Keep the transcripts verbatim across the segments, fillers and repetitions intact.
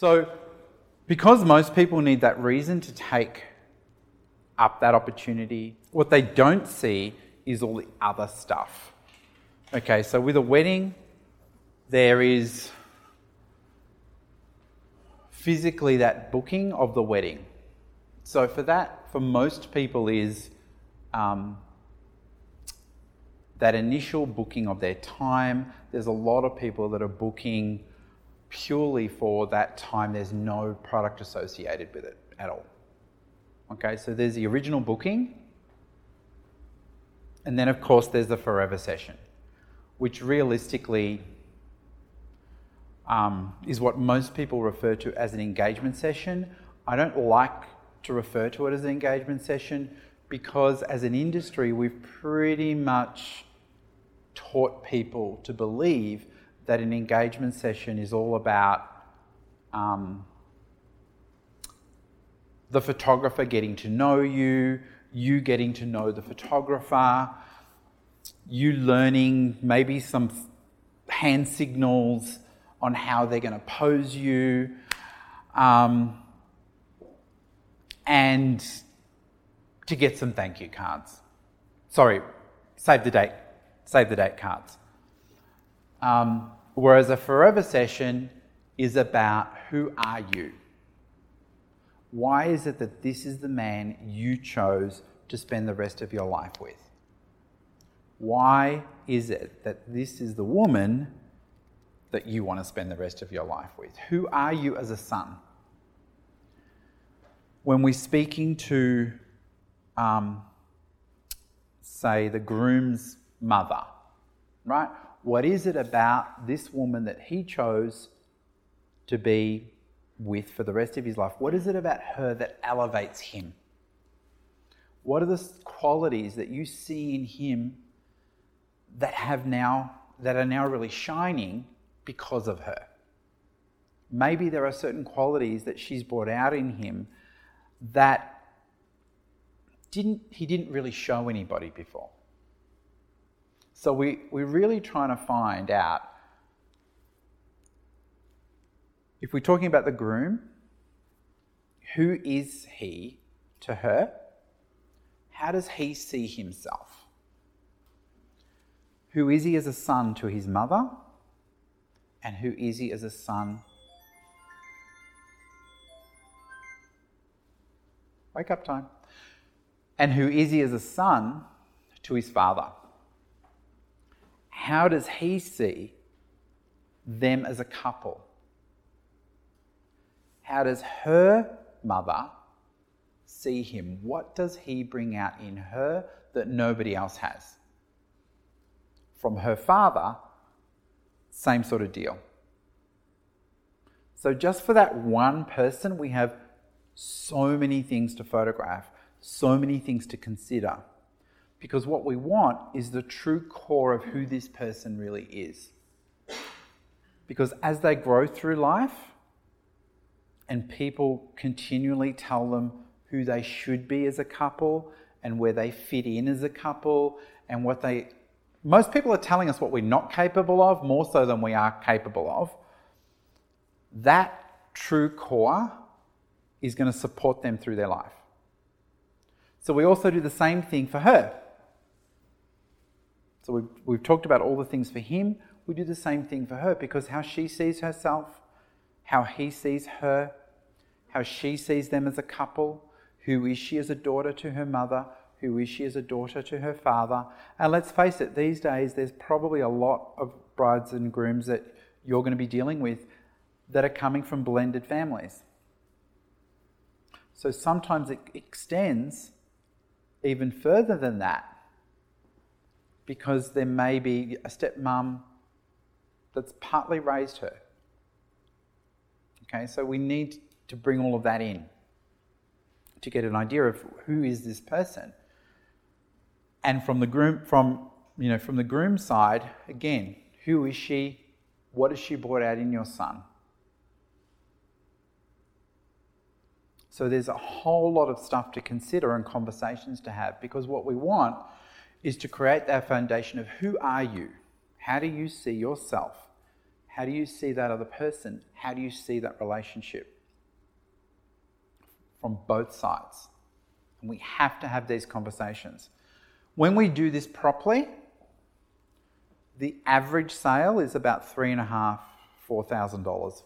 So because most people need that reason to take up that opportunity, what they don't see is all the other stuff. Okay, so with a wedding, there is physically that booking of the wedding. So for that, for most people is um, that initial booking of their time. There's a lot of people that are booking purely for that time. There's no product associated with it at all. Okay, so there's the original booking. And then, of course, there's the forever session, which realistically um, is what most people refer to as an engagement session. I don't like to refer to it as an engagement session because as an industry, we've pretty much taught people to believe that an engagement session is all about um, the photographer getting to know you, you getting to know the photographer, you learning maybe some hand signals on how they're going to pose you, um, and to get some thank you cards. Sorry, save the date, save the date cards. Um, whereas a forever session is about who are you? Why is it that this is the man you chose to spend the rest of your life with? Why is it that this is the woman that you want to spend the rest of your life with? Who are you as a son? When we're speaking to, um, say, the groom's mother, right? What is it about this woman that he chose to be with for the rest of his life? What is it about her that elevates him? What are the qualities that you see in him that have now that are now really shining because of her? Maybe there are certain qualities that she's brought out in him that didn't he didn't really show anybody before. So we, we're really trying to find out, if we're talking about the groom, who is he to her? How does he see himself? Who is he as a son to his mother? And who is he as a son? Wake up time. And who is he as a son to his father? How does he see them as a couple? How does her mother see him? What does he bring out in her that nobody else has? From her father, same sort of deal. So just for that one person, we have so many things to photograph, so many things to consider, because what we want is the true core of who this person really is. Because as they grow through life, and people continually tell them who they should be as a couple and where they fit in as a couple and what they... Most people are telling us what we're not capable of, more so than we are capable of. That true core is going to support them through their life. So we also do the same thing for her. So we've, we've talked about all the things for him. We do the same thing for her because how she sees herself, how he sees her, how she sees them as a couple, who is she as a daughter to her mother, who is she as a daughter to her father. And let's face it, these days there's probably a lot of brides and grooms that you're going to be dealing with that are coming from blended families. So sometimes it extends even further than that because there may be a stepmom that's partly raised her. Okay, so we need to bring all of that in to get an idea of who is this person. And from the groom, from you know, from the groom's side, again, who is she? What has she brought out in your son? So there's a whole lot of stuff to consider and conversations to have, because what we want is to create that foundation of who are you? How do you see yourself? How do you see that other person? How do you see that relationship? From both sides. And we have to have these conversations. When we do this properly, the average sale is about three and a half, four thousand dollars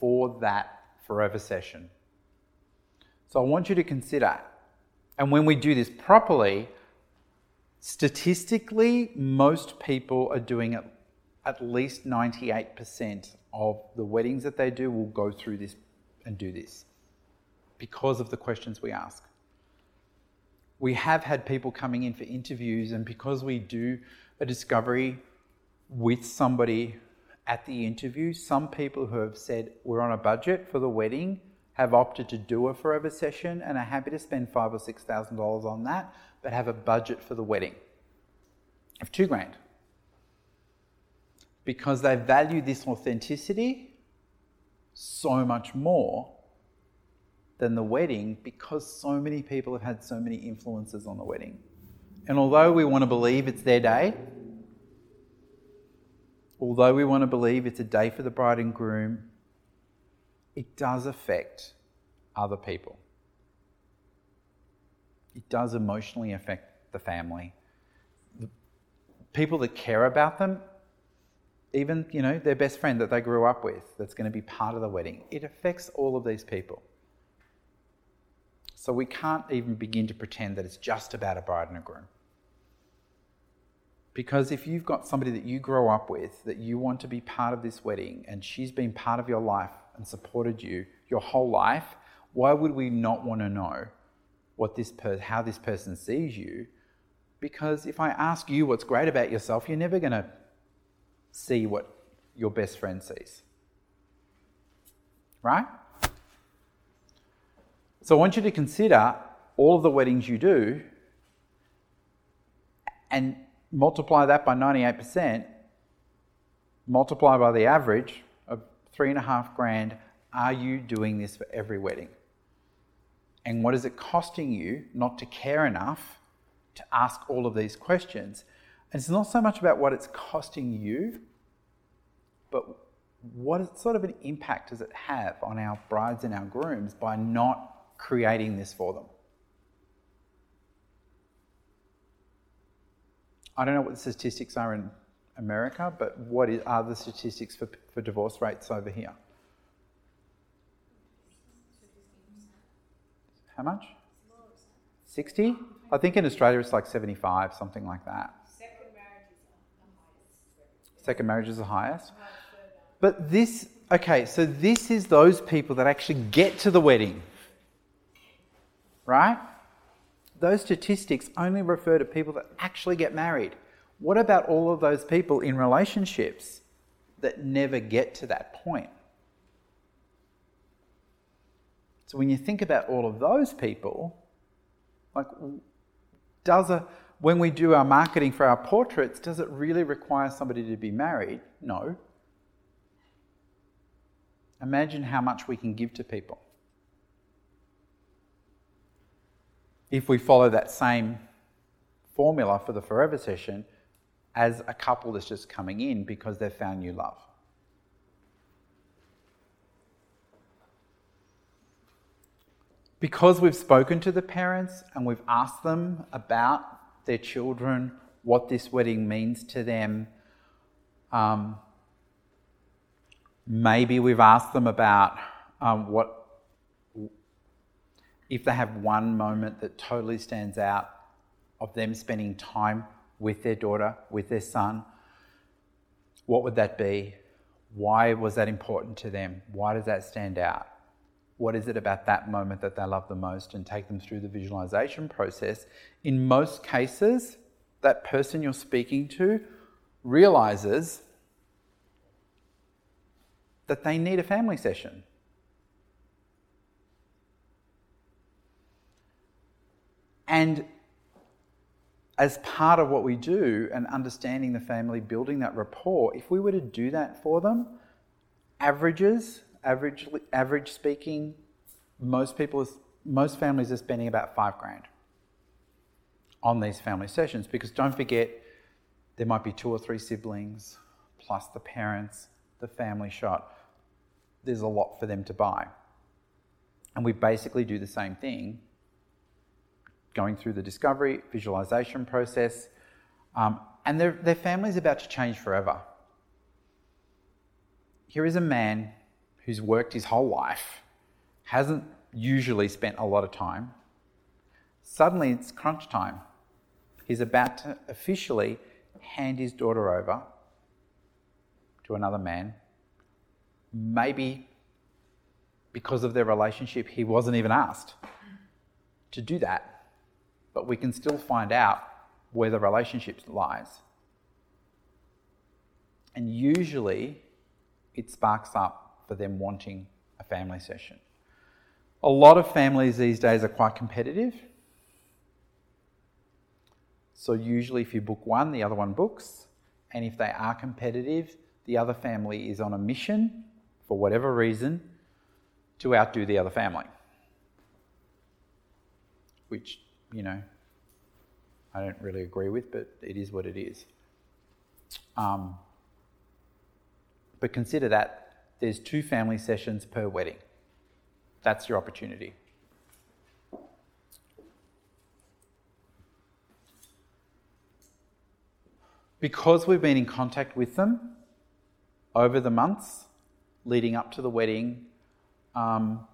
for that forever session. So I want you to consider, and when we do this properly, statistically, most people are doing it. At least ninety-eight percent of the weddings that they do will go through this and do this because of the questions we ask. We have had people coming in for interviews, and because we do a discovery with somebody at the interview, some people who have said, we're on a budget for the wedding, have opted to do a forever session and are happy to spend five or six thousand dollars on that, but have a budget for the wedding of two grand. Because they value this authenticity so much more than the wedding, because so many people have had so many influences on the wedding. And although we want to believe it's their day, although we want to believe it's a day for the bride and groom, it does affect other people. It does emotionally affect the family. The people that care about them, even, you know, their best friend that they grew up with that's going to be part of the wedding. It affects all of these people. So we can't even begin to pretend that it's just about a bride and a groom. Because if you've got somebody that you grow up with, that you want to be part of this wedding, and she's been part of your life and supported you your whole life, why would we not want to know what this per- how this person sees you? Because if I ask you what's great about yourself, you're never going to see what your best friend sees. Right? So I want you to consider all of the weddings you do and multiply that by ninety-eight percent, multiply by the average of three and a half grand. Are you doing this for every wedding? And what is it costing you not to care enough to ask all of these questions? And it's not so much about what it's costing you, but what sort of an impact does it have on our brides and our grooms by not creating this for them? I don't know what the statistics are in America, but what is, are the statistics for, for divorce rates over here? How much? sixty? I think in Australia it's like seventy-five, something like that. Second marriage is the highest. But this, okay, so this is those people that actually get to the wedding, right? Those statistics only refer to people that actually get married. What about all of those people in relationships that never get to that point? So when you think about all of those people, like, does a... when we do our marketing for our portraits, does it really require somebody to be married? No. Imagine how much we can give to people if we follow that same formula for the forever session as a couple that's just coming in because they've found new love. Because we've spoken to the parents and we've asked them about their children, what this wedding means to them. Um, maybe we've asked them about um, what if they have one moment that totally stands out of them spending time with their daughter, with their son, what would that be? Why was that important to them? Why does that stand out? What is it about that moment that they love the most, and take them through the visualization process. In most cases, that person you're speaking to realizes that they need a family session. And as part of what we do and understanding the family, building that rapport, if we were to do that for them, averages... Average, average speaking, most people, is, most families are spending about five grand on these family sessions, because don't forget, there might be two or three siblings plus the parents, the family shot, there's a lot for them to buy. And we basically do the same thing, going through the discovery, visualization process, um, and their, their family's about to change forever. Here is a man who's worked his whole life, hasn't usually spent a lot of time. Suddenly it's crunch time. He's about to officially hand his daughter over to another man. Maybe because of their relationship, he wasn't even asked to do that. But we can still find out where the relationship lies. And usually it sparks up for them wanting a family session. A lot of families these days are quite competitive. So usually if you book one, the other one books. And if they are competitive, the other family is on a mission, for whatever reason, to outdo the other family. Which, you know, I don't really agree with, but it is what it is. Um, but consider that there's two family sessions per wedding. That's your opportunity. Because we've been in contact with them over the months leading up to the wedding, um,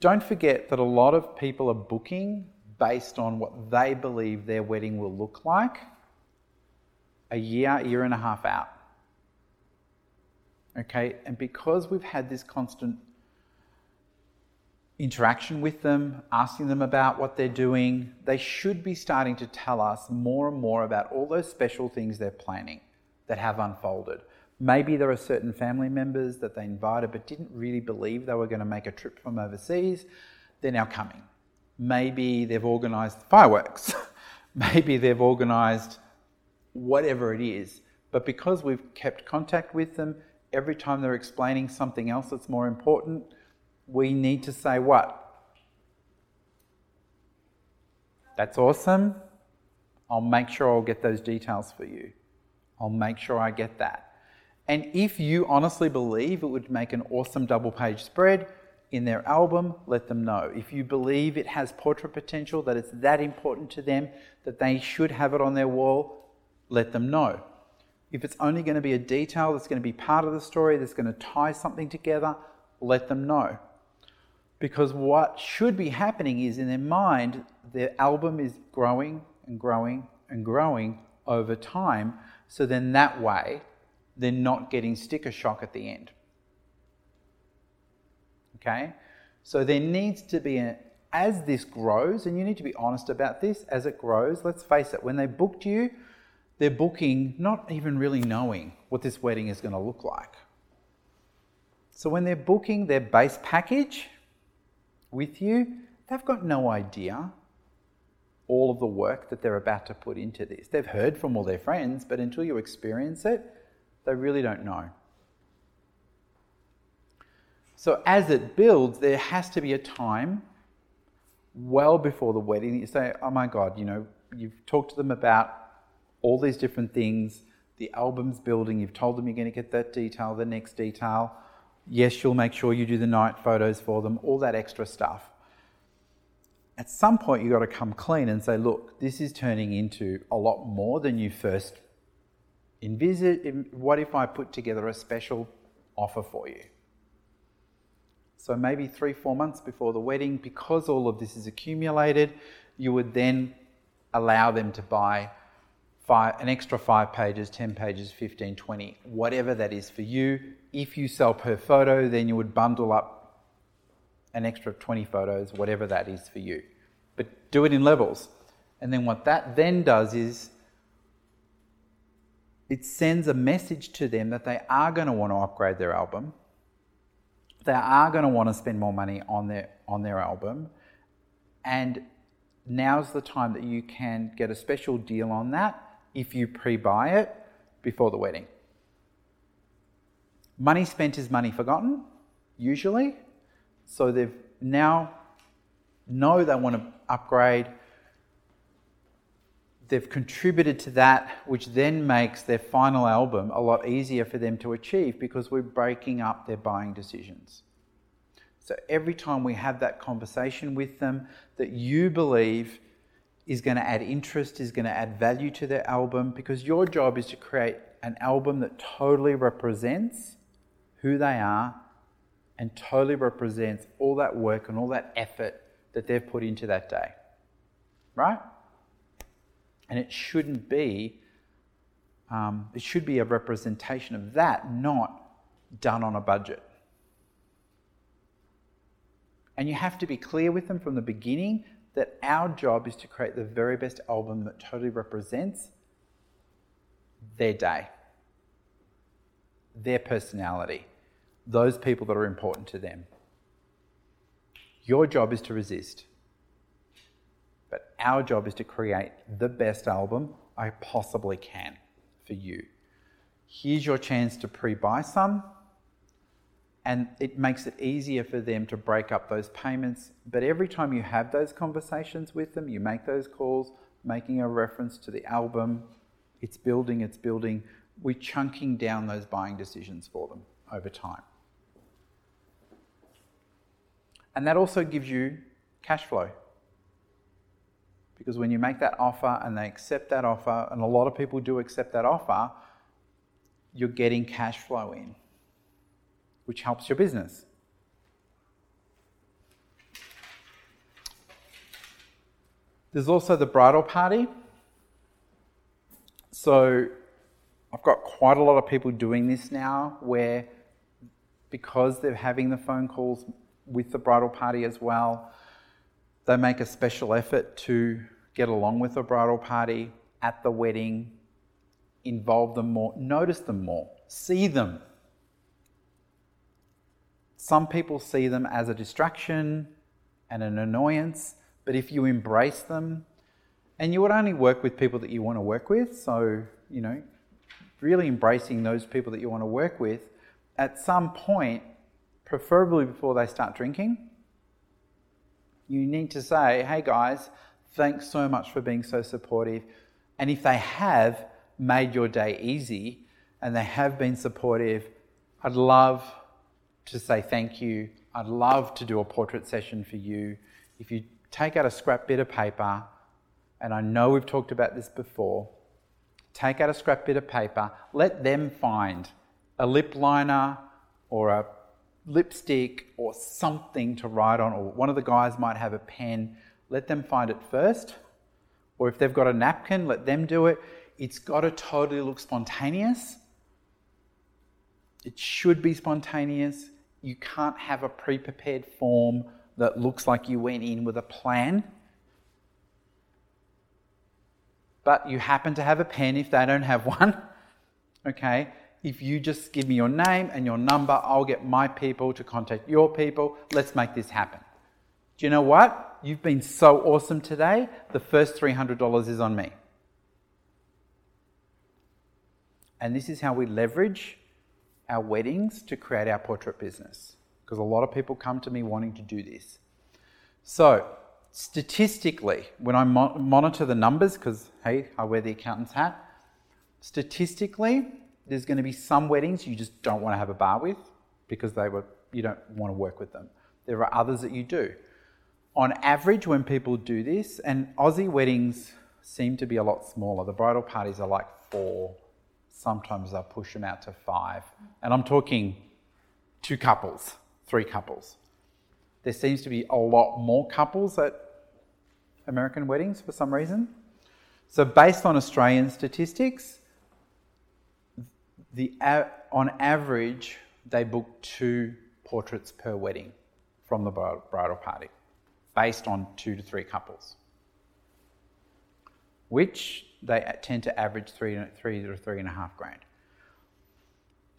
don't forget that a lot of people are booking based on what they believe their wedding will look like a year, year and a half out. Okay, and because we've had this constant interaction with them, asking them about what they're doing, they should be starting to tell us more and more about all those special things they're planning that have unfolded. Maybe there are certain family members that they invited but didn't really believe they were going to make a trip from overseas. They're now coming. Maybe they've organised fireworks. Maybe they've organised whatever it is. But because we've kept contact with them, every time they're explaining something else that's more important, we need to say what? That's awesome. I'll make sure I'll get those details for you. I'll make sure I get that. And if you honestly believe it would make an awesome double-page spread in their album, let them know. If you believe it has portrait potential, that it's that important to them, that they should have it on their wall, let them know. If it's only going to be a detail that's going to be part of the story, that's going to tie something together, let them know. Because what should be happening is, in their mind, their album is growing and growing and growing over time. So then that way, they're not getting sticker shock at the end. Okay? So there needs to be, an, as this grows, and you need to be honest about this, as it grows, let's face it, when they booked you, they're booking not even really knowing what this wedding is going to look like. So when they're booking their base package with you, they've got no idea all of the work that they're about to put into this. They've heard from all their friends, but until you experience it, they really don't know. So as it builds, there has to be a time well before the wedding that you say, oh my God, you know, you've talked to them about all these different things, the album's building, you've told them you're going to get that detail, the next detail, yes, you'll make sure you do the night photos for them, all that extra stuff. At some point, you've got to come clean and say, look, this is turning into a lot more than you first envisioned. What if I put together a special offer for you? So maybe three, four months before the wedding, because all of this is accumulated, you would then allow them to buy Five, an extra five pages, ten pages, fifteen, twenty, whatever that is for you. If you sell per photo, then you would bundle up an extra twenty photos, whatever that is for you. But do it in levels. And then what that then does is it sends a message to them that they are going to want to upgrade their album. They are going to want to spend more money on their on their album. And now's the time that you can get a special deal on that if you pre-buy it before the wedding. Money spent is money forgotten, usually. So they've now know they want to upgrade. they've contributed to that, which then makes their final album a lot easier for them to achieve because we're breaking up their buying decisions. So every time we have that conversation with them that you believe is going to add interest, is going to add value to their album, because your job is to create an album that totally represents who they are and totally represents all that work and all that effort that they've put into that day, right? And it shouldn't be, um, it should be a representation of that, not done on a budget. And you have to be clear with them from the beginning that our job is to create the very best album that totally represents their day, their personality, those people that are important to them. Your job is to resist, but our job is to create the best album I possibly can for you. Here's your chance to pre-buy some, and it makes it easier for them to break up those payments. But every time you have those conversations with them, you make those calls, making a reference to the album, it's building, it's building. We're chunking down those buying decisions for them over time. And that also gives you cash flow. Because when you make that offer and they accept that offer, and a lot of people do accept that offer, you're getting cash flow in, which helps your business. There's also the bridal party. So I've got quite a lot of people doing this now where, because they're having the phone calls with the bridal party as well, they make a special effort to get along with the bridal party at the wedding, involve them more, notice them more, see them. Some people see them as a distraction and an annoyance, but if you embrace them, and you would only work with people that you want to work with, so, you know, really embracing those people that you want to work with, at some point, preferably before they start drinking, you need to say, hey guys, thanks so much for being so supportive. And if they have made your day easy and they have been supportive, I'd love to say thank you. I'd love to do a portrait session for you. If you take out a scrap bit of paper, and I know we've talked about this before, take out a scrap bit of paper, let them find a lip liner or a lipstick or something to write on, or one of the guys might have a pen, let them find it first. Or if they've got a napkin, let them do it. It's got to totally look spontaneous. It should be spontaneous. You can't have a pre-prepared form that looks like you went in with a plan. But you happen to have a pen if they don't have one. Okay, if you just give me your name and your number, I'll get my people to contact your people. Let's make this happen. Do you know what? You've been so awesome today. The first three hundred dollars is on me. And this is how we leverage our weddings to create our portrait business, because a lot of people come to me wanting to do this. So, statistically, when I mo- monitor the numbers, because, hey, I wear the accountant's hat, statistically, there's going to be some weddings you just don't want to have a bar with because they were you don't want to work with them. There are others that you do. On average, when people do this, and Aussie weddings seem to be a lot smaller. The bridal parties are like four. Sometimes I push them out to five. And I'm talking two couples, three couples. There seems to be a lot more couples at American weddings for some reason. So based on Australian statistics, the on average, they book two portraits per wedding from the bridal party, based on two to three couples, which they tend to average three, three to three and a half grand.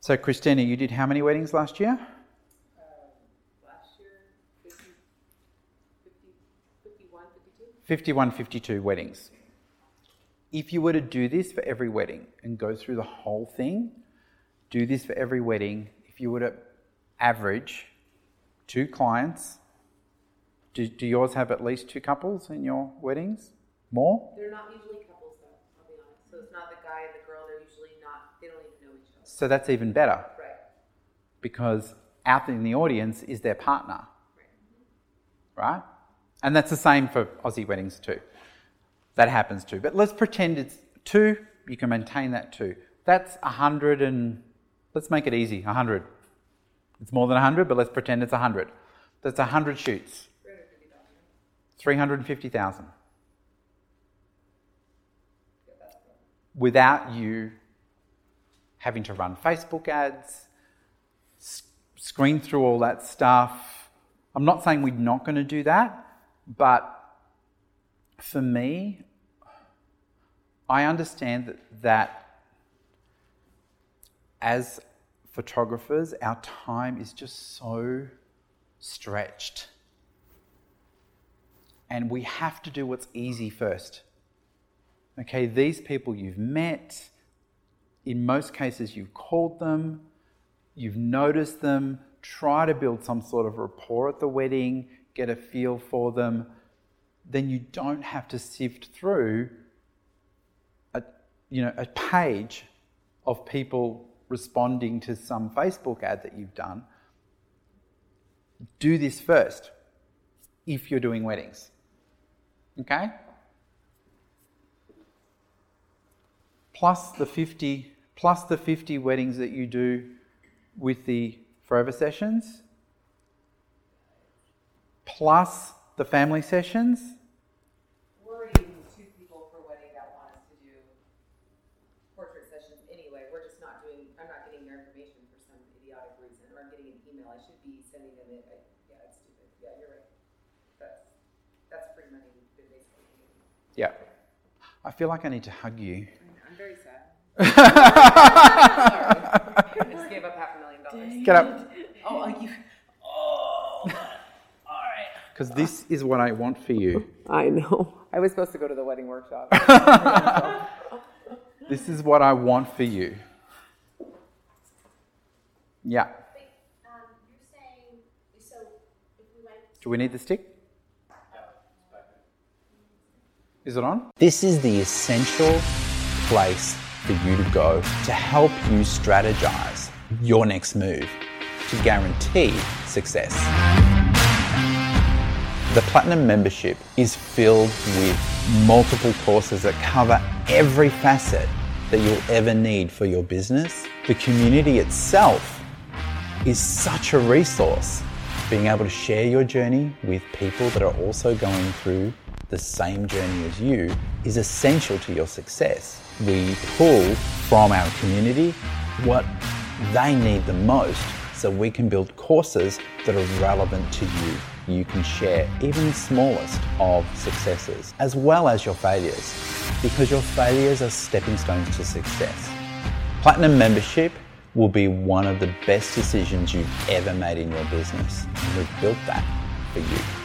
So Christina, you did how many weddings last year? fifty-one, fifty-two weddings. If you were to do this for every wedding and go through the whole thing, do this for every wedding, if you were to average two clients, do, do yours have at least two couples in your weddings? More? They're not usually couples. it's not the guy and the girl, they're usually not, they don't even know each other. So that's even better. Right. Because out in the audience is their partner. Right. Right? And that's the same for Aussie weddings too. That happens too. But let's pretend it's two, you can maintain that two. That's a hundred and, let's make it easy, a hundred. It's more than a hundred, but let's pretend it's a hundred. That's a hundred shoots. three hundred fifty thousand. Without you having to run Facebook ads, sc- screen through all that stuff. I'm not saying we're not going to do that, but for me, I understand that, that as photographers, our time is just so stretched. And we have to do what's easy first. Okay, these people you've met, in most cases you've called them, you've noticed them, try to build some sort of rapport at the wedding, get a feel for them, then you don't have to sift through a, you know, a page of people responding to some Facebook ad that you've done. Do this first if you're doing weddings. Okay? Plus the fifty, plus the fifty weddings that you do with the Forever sessions, plus the family sessions. We're using two people per wedding that want us to do portrait sessions anyway. We're just not doing. I'm not getting their information for some idiotic reason, or I'm getting an email. I should be sending them it. I, yeah, it's stupid. Yeah, you're right. That's that's pretty much basically. Yeah, I feel like I need to hug you. I'm very sad. Sorry. I just gave up half a million dollars. Get up. Oh, are you? Oh, all right. Because this is what I want for you. I know. I was supposed to go to the wedding workshop. This is what I want for you. Yeah. But, um, you're saying, so if we went to... Do we need the stick? No. Is it on? This is the essential place for you to go to help you strategize your next move to guarantee success. The Platinum membership is filled with multiple courses that cover every facet that you'll ever need for your business. The community itself is such a resource. Being able to share your journey with people that are also going through the same journey as you is essential to your success. We pull from our community what they need the most so we can build courses that are relevant to you. You can share even the smallest of successes as well as your failures, because your failures are stepping stones to success. Platinum membership will be one of the best decisions you've ever made in your business. We've built that for you.